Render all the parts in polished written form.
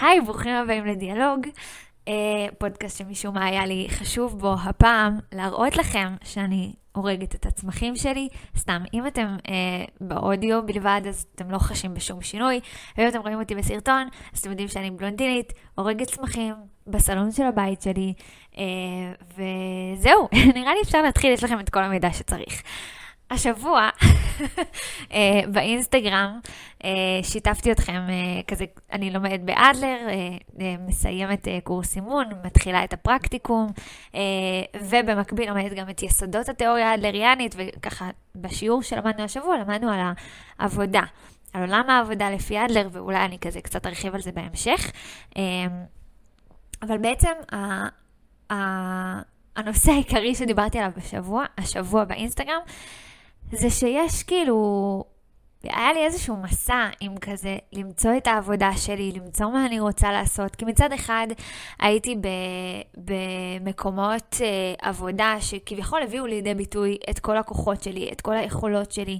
היי, ברוכים הבאים לדיאלוג, פודקאסט שמשום מה היה לי חשוב בו הפעם להראות לכם שאני הורגת את הצמחים שלי. סתם, אם אתם באודיו בלבד אז אתם לא חשים בשום שינוי, ואם אתם רואים אותי בסרטון אז אתם יודעים שאני בלונדינית, הורגת צמחים בסלון של הבית שלי, וזהו, נראה לי אפשר להתחיל, יש לכם את כל המידע שצריך. השבוע באינסטגרם שיתפתי אתכם כזה, אני לומדת באדלר, מסיימת קורס אימון, מתחילה את הפרקטיקום, ובמקביל לומדת גם את יסודות התיאוריה האדלריאנית, וככה בשיעור שלמדנו השבוע, למדנו על העבודה, על עולם העבודה לפי אדלר, ואולי אני כזה קצת ארחיב על זה בהמשך. אבל בעצם הנושא העיקרי שדיברתי עליו השבוע באינסטגרם, זה שיש כאילו, היה לי איזשהו מסע עם כזה, למצוא את העבודה שלי, למצוא מה אני רוצה לעשות, כי מצד אחד הייתי במקומות עבודה שכביכול הביאו לידי ביטוי את כל הכוחות שלי, את כל היכולות שלי,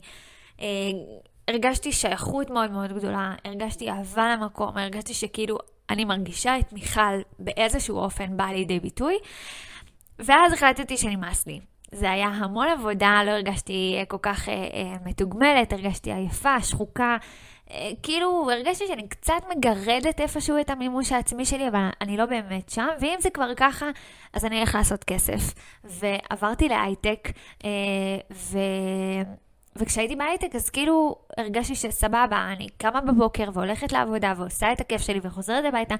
הרגשתי שייכות מאוד מאוד גדולה, הרגשתי אהבה למקום, הרגשתי שכאילו אני מרגישה את מיכל באיזשהו אופן בא לידי ביטוי, ואז החלטתי שנמאס לי. זה היה המון עבודה, לא הרגשתי כל כך מתוגמלת, הרגשתי עייפה, שחוקה, כאילו הרגשתי שאני קצת מגרדת איפשהו את המימוש העצמי שלי, אבל אני לא באמת שם, ואם זה כבר ככה, אז אני הולך לעשות כסף. ועברתי להייטק, וכשהייתי בהייטק, אז כאילו הרגשתי שסבבה, אני קמה בבוקר והולכת לעבודה ועושה את הכיף שלי וחוזרת הביתה,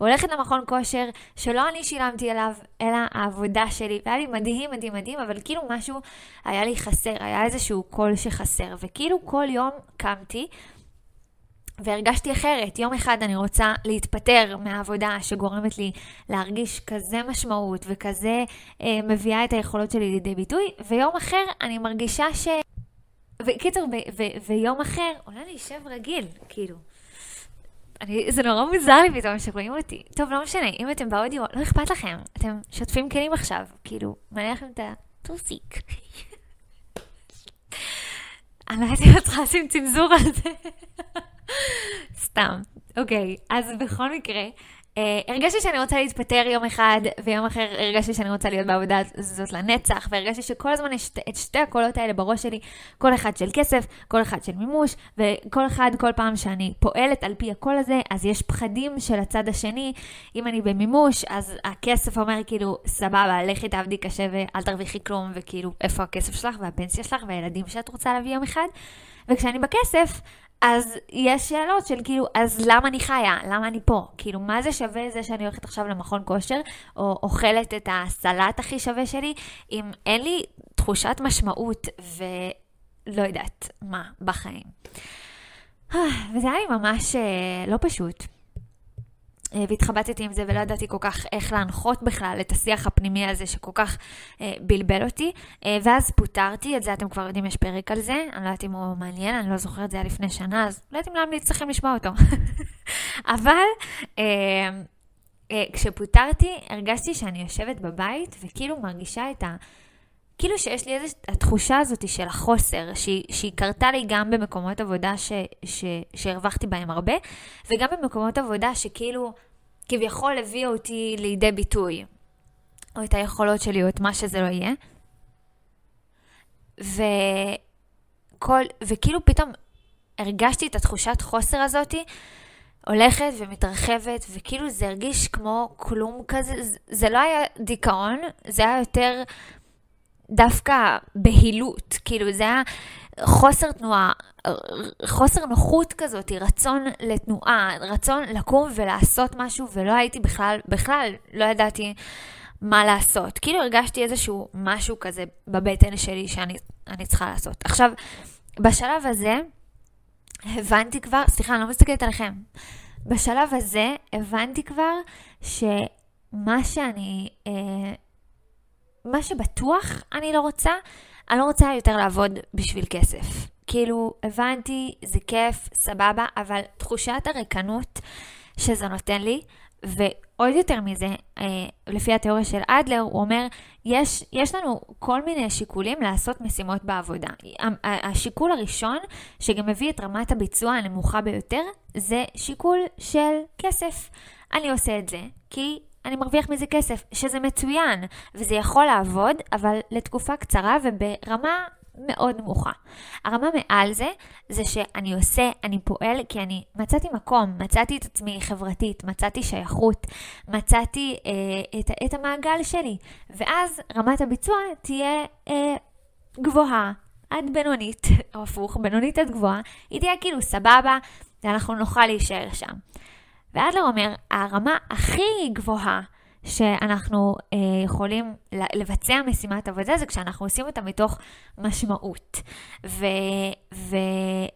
והולכת למכון כושר שלא אני שילמתי עליו, אלא העבודה שלי. והיה לי מדהים, מדהים, מדהים, אבל כאילו משהו היה לי חסר, היה איזשהו קול שחסר. וכאילו כל יום קמתי והרגשתי אחרת. יום אחד אני רוצה להתפטר מהעבודה שגורמת לי להרגיש כזה משמעות וכזה מביאה את היכולות שלי לידי ביטוי, ויום אחר אני מרגישה ש... וקיצור, ויום אחר, אולי אני אשב רגיל, כאילו. זה נורא מוזר לי פתאום שרואים אותי. טוב, לא משנה, אם אתם באודיו, לא אכפת לכם. אתם שוטפים כלים עכשיו, כאילו, מעלה לכם את הטוסיק. אני הייתי צריכה לשים צנזור על זה. סתם. אוקיי, אז בכל מקרה, הרגשתי שאני רוצה להתפטר יום אחד, ויום אחר הרגשתי שאני רוצה להיות בעבודה הזאת לנצח, והרגשתי שכל הזמן יש את שתי הקולות האלה בראש שלי, כל אחד של כסף, כל אחד של מימוש, וכל אחד, כל פעם שאני פועלת על פי הקול הזה, אז יש פחדים של הצד השני. אם אני במימוש, אז הכסף אומר כאילו, סבבה, לכי תעבדי קשה ואל תרוויחי כלום, וכאילו, איפה הכסף שלך והפנסיה שלך והילדים שאת רוצה להביא יום אחד? וכשאני בכסף, אז יש שאלות של כאילו, אז למה אני חיה? למה אני פה? כאילו, מה זה שווה זה שאני הולכת עכשיו למכון כושר, או אוכלת את הסלט הכי שווה שלי, אם אין לי תחושת משמעות ולא יודעת מה בחיים. וזה היה לי ממש לא פשוט. והתחבטתי עם זה ולא ידעתי כל כך איך להנחות בכלל את השיח הפנימי הזה שכל כך בלבל אותי, ואז פוטרתי, את זה אתם כבר יודעים, יש פרק על זה, אני לא יודעת אם הוא מעניין, אני לא זוכרת, זה היה לפני שנה, אז לא יודעת אם להמליץ לכם לשמוע אותו. אבל כשפוטרתי הרגשתי שאני יושבת בבית וכאילו מרגישה את ה... כאילו שיש לי איזו התחושה הזאת של החוסר, שהיא קרתה לי גם במקומות עבודה שהרווחתי בהם הרבה, וגם במקומות עבודה שכאילו כביכול הביאו אותי לידי ביטוי, או את היכולות שלי, או את מה שזה לא יהיה. וכאילו פתאום הרגשתי את התחושת חוסר הזאת, הולכת ומתרחבת, וכאילו זה הרגיש כמו כלום כזה, זה לא היה דיכאון, זה היה יותר... דווקא בהילות, כאילו זה היה חוסר תנועה, חוסר נוחות כזאת, רצון לתנועה, רצון לקום ולעשות משהו, ולא הייתי בכלל לא ידעתי מה לעשות. כאילו הרגשתי איזשהו משהו כזה בבטן שלי שאני צריכה לעשות. עכשיו, בשלב הזה הבנתי כבר, סליחה, אני לא מסתכלת עליכם, בשלב הזה הבנתי כבר שמה שאני... מה שבטוח אני לא רוצה יותר לעבוד בשביל כסף. כאילו, הבנתי, זה כיף, סבבה, אבל תחושת הריקנות שזה נותן לי, ועוד יותר מזה, לפי התיאוריה של אדלר, הוא אומר, יש לנו כל מיני שיקולים לעשות משימות בעבודה. השיקול הראשון, שגם מביא את רמת הביצוע הנמוכה ביותר, זה שיקול של כסף. אני עושה את זה, כי אני מרוויח מזה כסף, שזה מצוין, וזה יכול לעבוד, אבל לתקופה קצרה וברמה מאוד נמוכה. הרמה מעל זה, זה שאני עושה, אני פועל, כי אני מצאתי מקום, מצאתי את עצמי חברתית, מצאתי שייכות, מצאתי את המעגל שלי, ואז רמת הביצוע תהיה גבוהה, עד בינונית, או הפוך, בינונית עד גבוהה, היא תהיה כאילו סבבה, ואנחנו נוכל להישאר שם. ואדלר אומר, הרמה הכי גבוהה שאנחנו יכולים לבצע משימת עבודה, זה כשאנחנו עושים אותה מתוך משמעות.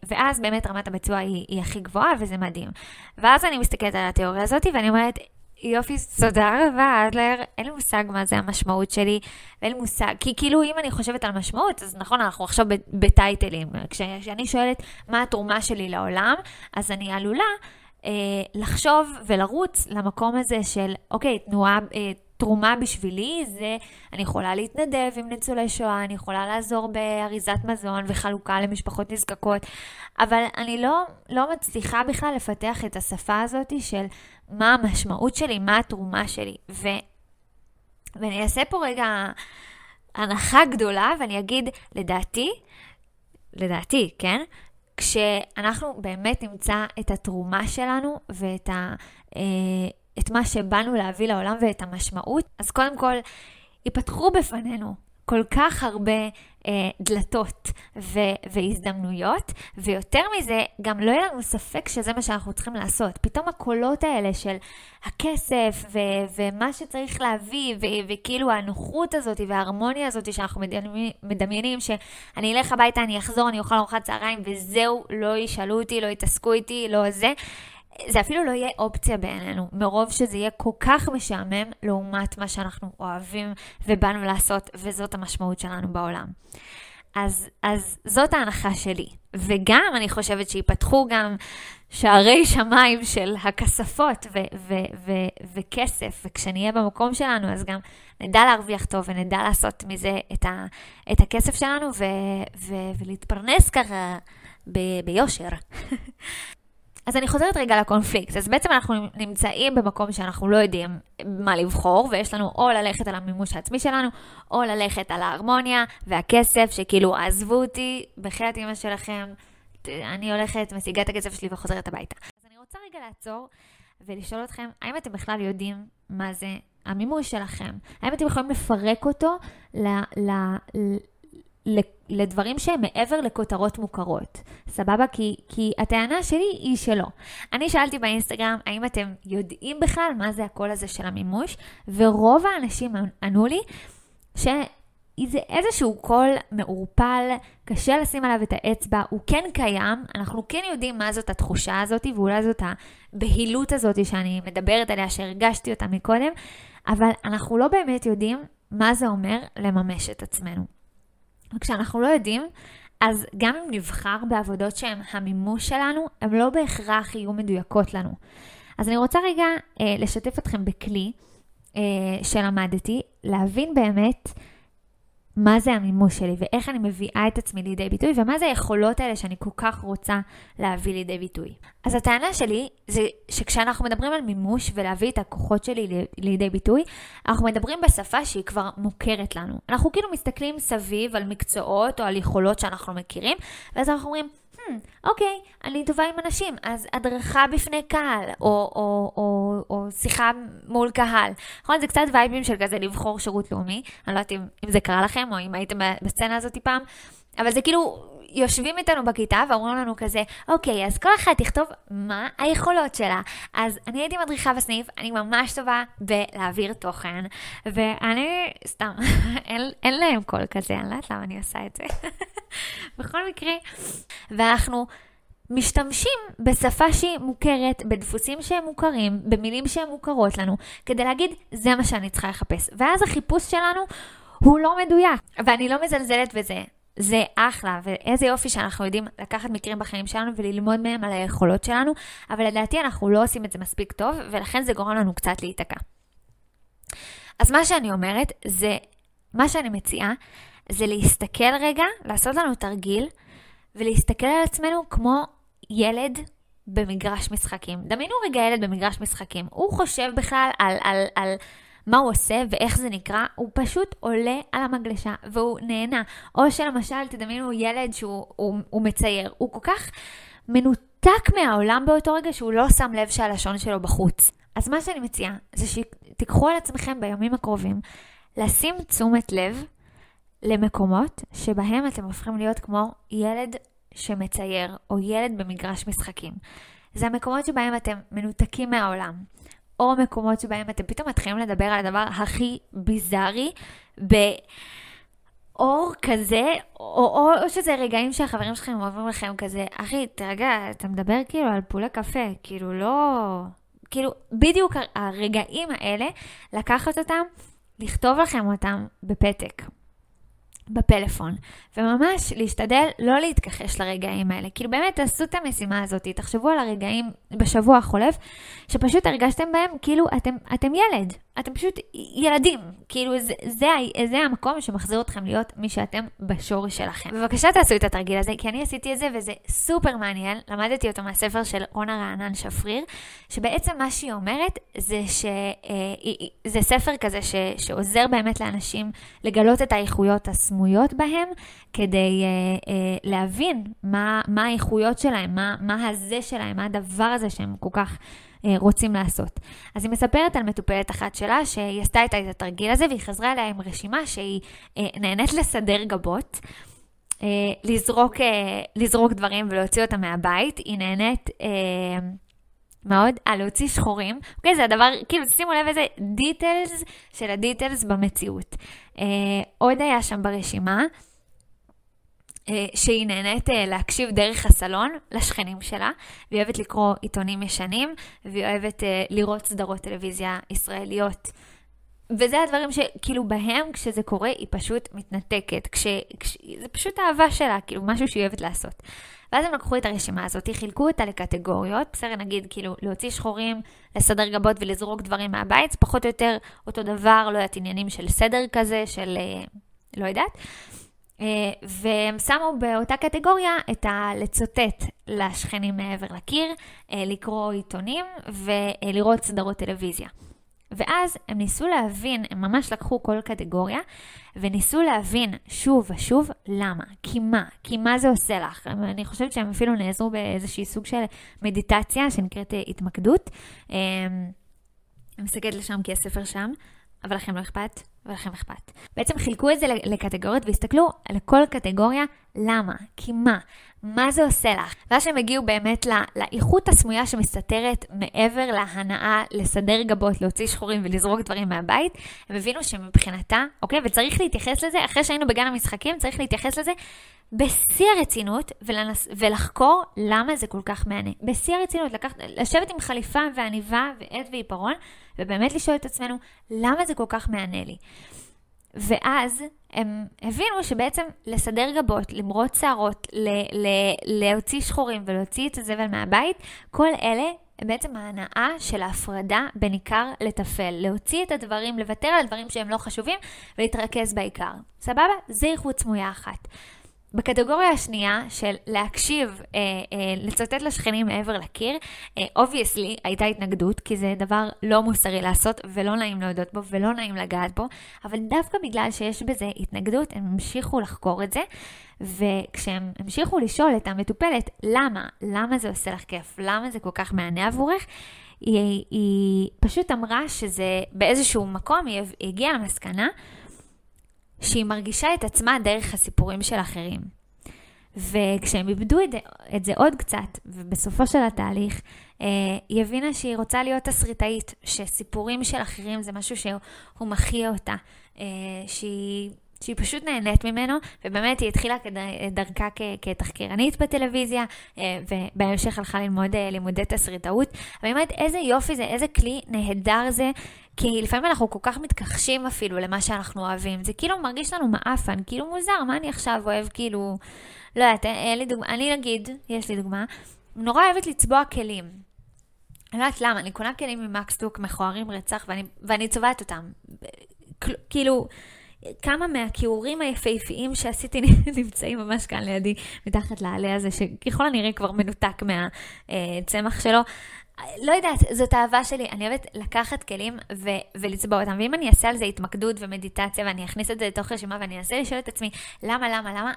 ואז באמת רמת הביצוע היא הכי גבוהה, וזה מדהים. ואז אני מסתכלת על התיאוריה הזאת, ואני אומרת, יופי, תודה רבה, אדלר, אין לי מושג מה זה המשמעות שלי, אין לי מושג, כי כאילו אם אני חושבת על משמעות, אז נכון, אנחנו עכשיו בטייטלים, כשאני שואלת מה התרומה שלי לעולם, אז אני עלולה, לחשוב ולרוץ למקום הזה של, אוקיי, תנועה, תרומה בשבילי, זה אני יכולה להתנדב עם ניצולי שואה, אני יכולה לעזור באריזת מזון וחלוקה למשפחות נזקקות, אבל אני לא מצליחה בכלל לפתח את השפה הזאת של מה המשמעות שלי, מה התרומה שלי. ואני אעשה פה רגע הנחה גדולה, ואני אגיד, לדעתי, כן? כשאנחנו באמת נמצא את התרומה שלנו ואת את מה שבאנו להביא לעולם ואת המשמעות, אז קודם כל ייפתחו בפנינו כל כך הרבה דלתות והזדמנויות, ויותר מזה גם לא יהיה לנו ספק שזה מה שאנחנו צריכים לעשות. פתאום הקולות האלה של הכסף ומה שצריך להביא וכאילו הנוחות הזאת וההרמוניה הזאת שאנחנו מדמיינים שאני אלך הביתה, אני אחזור, אני אוכל ארוחת צהריים וזהו, לא ישאלו אותי, לא יתעסקו איתי, לא זה אפילו לא יהיה אופציה בעינינו, מרוב שזה יהיה כל כך משעמם לעומת מה שאנחנו אוהבים ובאנו לעשות, וזאת המשמעות שלנו בעולם. אז זאת ההנחה שלי. וגם אני חושבת שיפתחו גם שערי שמיים של הכספות וכסף, וכשנהיה במקום שלנו אז גם נדע להרוויח טוב ונדע לעשות מזה את הכסף שלנו ולהתפרנס ככה ביושר. אז אני חוזרת רגע לקונפליקט. אז בעצם אנחנו נמצאים במקום שאנחנו לא יודעים מה לבחור, ויש לנו או ללכת על המימוש העצמי שלנו, או ללכת על ההרמוניה והכסף, שכאילו עזבו אותי בחיית אמא שלכם, אני הולכת, משיגה את הכסף שלי וחוזרת הביתה. אז אני רוצה רגע לעצור ולשאול אתכם, האם אתם בכלל יודעים מה זה המימוש שלכם? האם אתם יכולים לפרק אותו לדברים שהם מעבר לכותרות מוכרות? סבבה? כי הטענה שלי היא שלא. אני שאלתי באינסטגרם, האם אתם יודעים בכלל מה זה הקול הזה של המימוש? ורוב האנשים ענו לי שזה איזשהו קול מעורפל, קשה לשים עליו את האצבע, הוא כן קיים, אנחנו כן יודעים מה זאת התחושה הזאת, ואולי זאת הבהילות הזאת שאני מדברת עליה, שהרגשתי אותה מקודם, אבל אנחנו לא באמת יודעים מה זה אומר לממש את עצמנו. וכשאנחנו לא יודעים, אז גם אם נבחר בעבודות שהן המימוש שלנו, הן לא בהכרח יהיו מדויקות לנו. אז אני רוצה רגע לשתף אתכם בכלי שלמדתי, להבין באמת מה זה המימוש שלי, ואיך אני מביאה את עצמי לידי ביטוי, ומה זה היכולות האלה שאני כל כך רוצה להביא לידי ביטוי. אז הטענה שלי זה שכשאנחנו מדברים על מימוש ולהביא את הכוחות שלי לידי ביטוי, אנחנו מדברים בשפה שהיא כבר מוכרת לנו. אנחנו כאילו מסתכלים סביב על מקצועות או על יכולות שאנחנו מכירים, ואז אנחנו אומרים, אוקיי, אני טובה עם אנשים, אז הדרכה בפני קהל, או שיחה מול קהל. נכון, זה קצת וייבים של כזה לבחור שירות לאומי, אני לא יודעת אם זה קרה לכם, או אם הייתם בסצנה הזאת פעם, אבל זה כאילו, יושבים איתנו בכיתה ואומרים לנו כזה, אוקיי, אז כל אחד תכתוב מה היכולות שלה. אז אני הייתי מדריכה בסניף, אני ממש טובה בלהעביר תוכן, ואני סתם, אין להם קול כזה, אני לא יודעת למה אני עושה את זה. בכל מקרה, ואנחנו משתמשים בשפה שהיא מוכרת, בדפוסים שהם מוכרים, במילים שהם מוכרות לנו, כדי להגיד, זה מה שאני צריכה לחפש. ואז החיפוש שלנו הוא לא מדויק, ואני לא מזלזלת בזה. זה אחלה, ואיזה יופי שאנחנו יודעים לקחת מקרים בחיים שלנו וללמוד מהם על היכולות שלנו, אבל לדעתי אנחנו לא עושים את זה מספיק טוב, ולכן זה גורם לנו קצת להיתקע. אז מה שאני אומרת, מה שאני מציעה, זה להסתכל רגע, לעשות לנו תרגיל, ולהסתכל על עצמנו כמו ילד במגרש משחקים. דמיינו רגע ילד במגרש משחקים, הוא חושב בכלל על מה הוא עושה ואיך זה נקרא, הוא פשוט עולה על המגלשה והוא נהנה. או שלמשל תדמיינו ילד שהוא מצייר, הוא כל כך מנותק מהעולם באותו רגע שהוא לא שם לב שהלשון שלו בחוץ. אז מה שאני מציעה זה שתיקחו על עצמכם בימים הקרובים לשים תשומת לב למקומות שבהם אתם הופכים להיות כמו ילד שמצייר או ילד במגרש משחקים. זה המקומות שבהם אתם מנותקים מהעולם, או מקומות שבהם אתם פתאום מתחילים לדבר על הדבר הכי ביזארי באור כזה, או שזה רגעים שהחברים שלכם עוברים לכם כזה, אחי, תרגע, אתה מדבר כאילו על פולה קפה, כאילו לא, כאילו בדיוק הרגעים האלה, לקחת אותם, לכתוב לכם אותם בפתק. בפלאפון, וממש להשתדל לא להתכחש לרגעים האלה, כאילו באמת תעשו את המשימה הזאת, תחשבו על הרגעים בשבוע החולף, שפשוט הרגשתם בהם כאילו אתם ילד, אתם פשוט ילדים, כאילו זה המקום שמחזיר אתכם להיות מי שאתם בשורש שלכם. בבקשה תעשו את התרגיל הזה, כי אני עשיתי את זה וזה סופר מעניין, למדתי אותו מהספר של אונה רענן שפריר, שבעצם מה שהיא אומרת זה שזה ספר כזה שעוזר באמת לאנשים לגלות את האיכויות הסמויות בהם, כדי להבין מה האיכויות שלהם, מה הזה שלהם, מה הדבר הזה שהם כל כך רוצים לעשות. אז היא מספרת על מטופלת אחת שלה שהיא עשתה איתה את התרגיל הזה, והיא חזרה אליה עם רשימה שהיא נהנית לסדר גבות, לזרוק דברים ולהוציא אותה מהבית. היא נהנית מאוד להוציא שחורים. אוקיי, זה הדבר, כאילו שימו לב איזה דיטלס של הדיטלס במציאות. עוד היה שם ברשימה שהיא נהנית להקשיב דרך הסלון לשכנים שלה, והיא אוהבת לקרוא עיתונים ישנים, והיא אוהבת לראות סדרות טלוויזיה ישראליות. וזה הדברים שכאילו בהם כשזה קורה היא פשוט מתנתקת, זה פשוט אהבה שלה, כאילו משהו שהיא אוהבת לעשות. ואז הם לקחו את הרשימה הזאת, חילקו אותה לקטגוריות, בסדר, נגיד כאילו להוציא שחורים, לסדר גבות ולזרוק דברים מהבית, פחות או יותר אותו דבר, לא יודעת, עניינים של סדר כזה, של לא יודעת. והם שמו באותה קטגוריה את הלצוטט לשכנים מעבר לקיר, לקרוא עיתונים ולראות סדרות טלוויזיה. ואז הם ניסו להבין, הם ממש לקחו כל קטגוריה וניסו להבין שוב ושוב למה, כי מה זה עושה לך. אני חושבת שהם אפילו נעזרו באיזשהו סוג של מדיטציה שנקראת התמקדות. אני מסתכלת לשם כי הספר שם, אבל לכם לא אכפת, ולכם אכפת. בעצם חילקו את זה לקטגוריות והסתכלו על כל קטגוריה למה, כי מה זה עושה לך. ואז שהם הגיעו באמת לאיכות הסמויה שמסתתרת מעבר להנאה, לסדר גבות, להוציא שחורים ולזרוק דברים מהבית, הם הבינו שמבחינתה, אוקיי, וצריך להתייחס לזה, אחרי שהיינו בגן המשחקים, צריך להתייחס לזה בשיא הרצינות ולחקור למה זה כל כך מענה. בשיא הרצינות, לשבת עם חליפה ועניבה ועד ועיפרון, ובאמת לשאול את עצמנו למה זה כל כך מענה לי. ואז הם הבינו שבעצם לסדר גבות, למרות צערות, להוציא שחורים ולהוציא את הזבל מהבית, כל אלה בעצם ההנאה של ההפרדה בין עיקר לטפל. להוציא את הדברים, לוותר על הדברים שהם לא חשובים ולהתרכז בעיקר. סבבה? זה איכות סמויה אחת. בקטגוריה השנייה של להקשיב, לצוטט לשכנים מעבר לקיר, obviously הייתה התנגדות, כי זה דבר לא מוסרי לעשות ולא נעים להודות בו ולא נעים לגעת בו, אבל דווקא בגלל שיש בזה התנגדות הם המשיכו לחקור את זה, וכשהם המשיכו לשאול את המטופלת למה זה עושה לך כיף, למה זה כל כך מענה עבורך, היא פשוט אמרה שזה באיזשהו מקום היא הגיעה למסקנה, שהיא מרגישה את עצמה דרך הסיפורים של אחרים. וכשהם איבדו את זה עוד קצת, ובסופו של התהליך, היא הבינה שהיא רוצה להיות תסריטאית, שסיפורים של אחרים זה משהו שהוא מחיה אותה, שהיא פשוט נהנית ממנו, ובאמת היא התחילה דרכה כתחקירנית בטלוויזיה, ובהמשך הלכה ללמוד לימודי תסריטאות, ואני אומרת איזה יופי זה, איזה כלי נהדר זה, כי לפעמים אנחנו כל כך מתכחשים אפילו למה שאנחנו אוהבים. זה כאילו מרגיש לנו מאפן, כאילו מוזר, מה אני עכשיו אוהב, כאילו... לא יודעת, אני נגיד, יש לי דוגמה, נורא אוהבת לצבוע כלים. אני לא יודעת למה, אני קונה כלים ממקסטוק, מכוערים רצח, ואני צובעת אותם. כאילו... כמה מהכיעורים היפהפיים שעשיתי נמצאים ממש כאן לידי, מתחת לעלה הזה, שככל הנראה כבר מנותק מהצמח שלו. לא יודעת, זאת האהבה שלי. אני אוהבת לקחת כלים ולצבע אותם. ואם אני אעשה על זה התמקדות ומדיטציה, ואני אכניס את זה לתוך רשימה, ואני אעשה לשאול את עצמי, למה,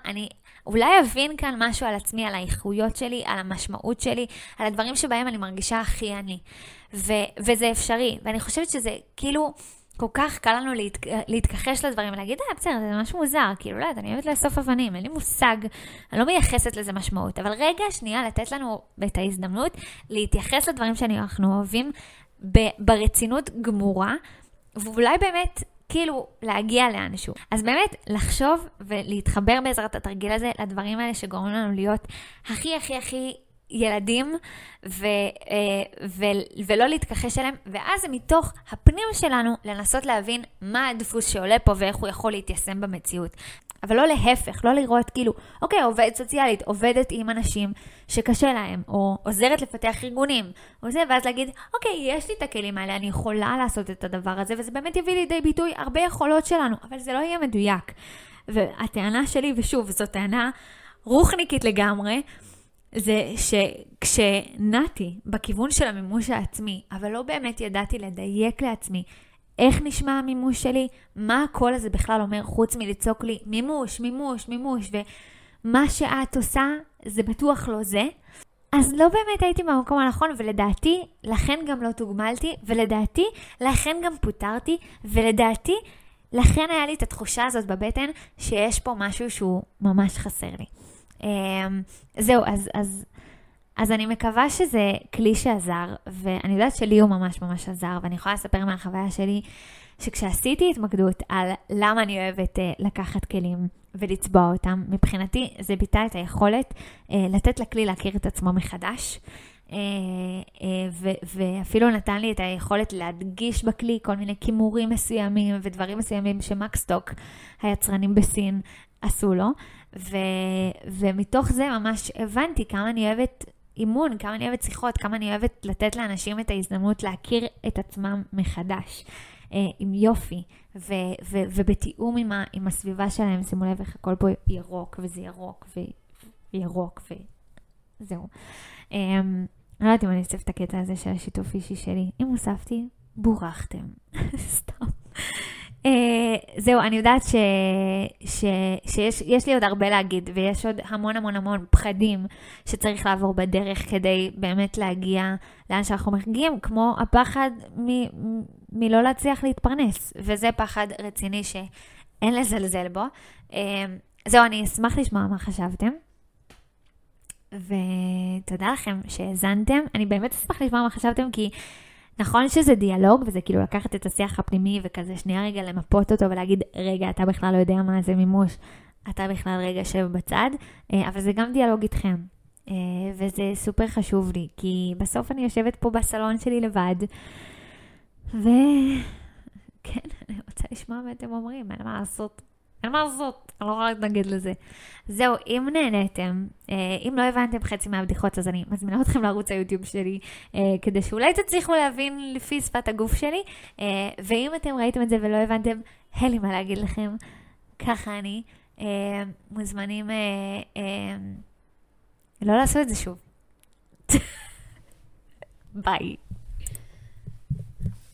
אני אולי אבין כאן משהו על עצמי, על האיכויות שלי, על המשמעות שלי, על הדברים שבהם אני מרגישה הכי אני. וזה אפשרי. ואני חושבת שזה כאילו... כל כך קל לנו להתכחש לדברים ולהגיד, בסדר, זה ממש מוזר, כאילו, לא, אני אוהבת לאסוף אבנים, אין לי מושג, אני לא מייחסת לזה משמעות, אבל רגע שנייה לתת לנו את ההזדמנות להתייחס לדברים שאנחנו אוהבים ברצינות גמורה, ואולי באמת, כאילו, להגיע לאנשהו. אז באמת, לחשוב ולהתחבר בעזרת התרגיל הזה לדברים האלה שגורמים לנו להיות הכי, הכי, הכי ילדים ולא להתכחש אליהם, ואז מתוך הפנים שלנו לנסות להבין מה הדפוס שעולה פה ואיך הוא יכול להתיישם במציאות. אבל לא להפך, לא לראות כאילו, אוקיי, עובדת סוציאלית, עובדת עם אנשים שקשה להם, או עוזרת לפתח ארגונים, או זה, ואז להגיד, אוקיי, יש לי את הכלים האלה, אני יכולה לעשות את הדבר הזה, וזה באמת יביא לידי ביטוי הרבה יכולות שלנו, אבל זה לא יהיה מדויק. והטענה שלי, ושוב, זו טענה רוחניקית לגמרי, זה שכשנעתי בכיוון של המימוש העצמי, אבל לא באמת ידעתי לדייק לעצמי איך נשמע המימוש שלי, מה הקול הזה בכלל אומר חוץ מלצוק לי מימוש, מימוש, מימוש, ומה שאת עושה זה בטוח לא זה. אז לא באמת הייתי במקום הנכון, ולדעתי לכן גם לא תוגמלתי, ולדעתי לכן גם פוטרתי, ולדעתי לכן היה לי את התחושה הזאת בבטן שיש פה משהו שהוא ממש חסר לי. זהו, אז אני מקווה שזה כלי שעזר, ואני יודעת שלי הוא ממש ממש עזר, ואני יכולה לספר מהחוויה שלי שכשעשיתי התמקדות על למה אני אוהבת לקחת כלים ולצבוע אותם, מבחינתי זה ביטא את היכולת לתת לכלי להכיר את עצמו מחדש, ואפילו נתן לי את היכולת להדגיש בכלי כל מיני כימורים מסוימים ודברים מסוימים שמקסטוק, היצרנים בסין, עשו לו, ומתוך זה ממש הבנתי כמה אני אוהבת אימון, כמה אני אוהבת שיחות, כמה אני אוהבת לתת לאנשים את ההזדמנות להכיר את עצמם מחדש, עם יופי, ובתיאום עם הסביבה שלהם. שימו לב איך הכל פה ירוק, וזה ירוק, וירוק, וזהו. אני לא יודעת אם אני אצטף את הקטע הזה של השיתוף אישי שלי. אם הוספתי, בורחתם. סתם. זהו, אני יודעת שיש לי עוד הרבה להגיד, ויש עוד המון המון המון פחדים שצריך לעבור בדרך כדי באמת להגיע לאן שאנחנו מגיעים, כמו הפחד מלא להצליח להתפרנס, וזה פחד רציני שאין לזלזל בו. זהו, אני אשמח לשמוע מה חשבתם, ותודה לכם שהזנתם. אני באמת אשמח לשמוע מה חשבתם, כי נכון שזה דיאלוג, וזה כאילו לקחת את השיח הפנימי וכזה שנייה רגע למפות אותו ולהגיד, רגע, אתה בכלל לא יודע מה זה מימוש, אתה בכלל רגע שב בצד, אבל זה גם דיאלוג איתכם, וזה סופר חשוב לי, כי בסוף אני יושבת פה בסלון שלי לבד, וכן, אני רוצה לשמוע מה אתם אומרים, אין מה לעשות. אני לא יכולה להתנגד לזה. זהו, אם נהנתם, אם לא הבנתם חצי מהבדיחות, אז אני מזמינה אתכם לערוץ היוטיוב שלי, כדי שאולי תצליחו להבין לפי שפת הגוף שלי, ואם אתם ראיתם את זה ולא הבנתם, אין לי מה להגיד לכם, ככה אני, מוזמנים לא לעשות את זה שוב. ביי.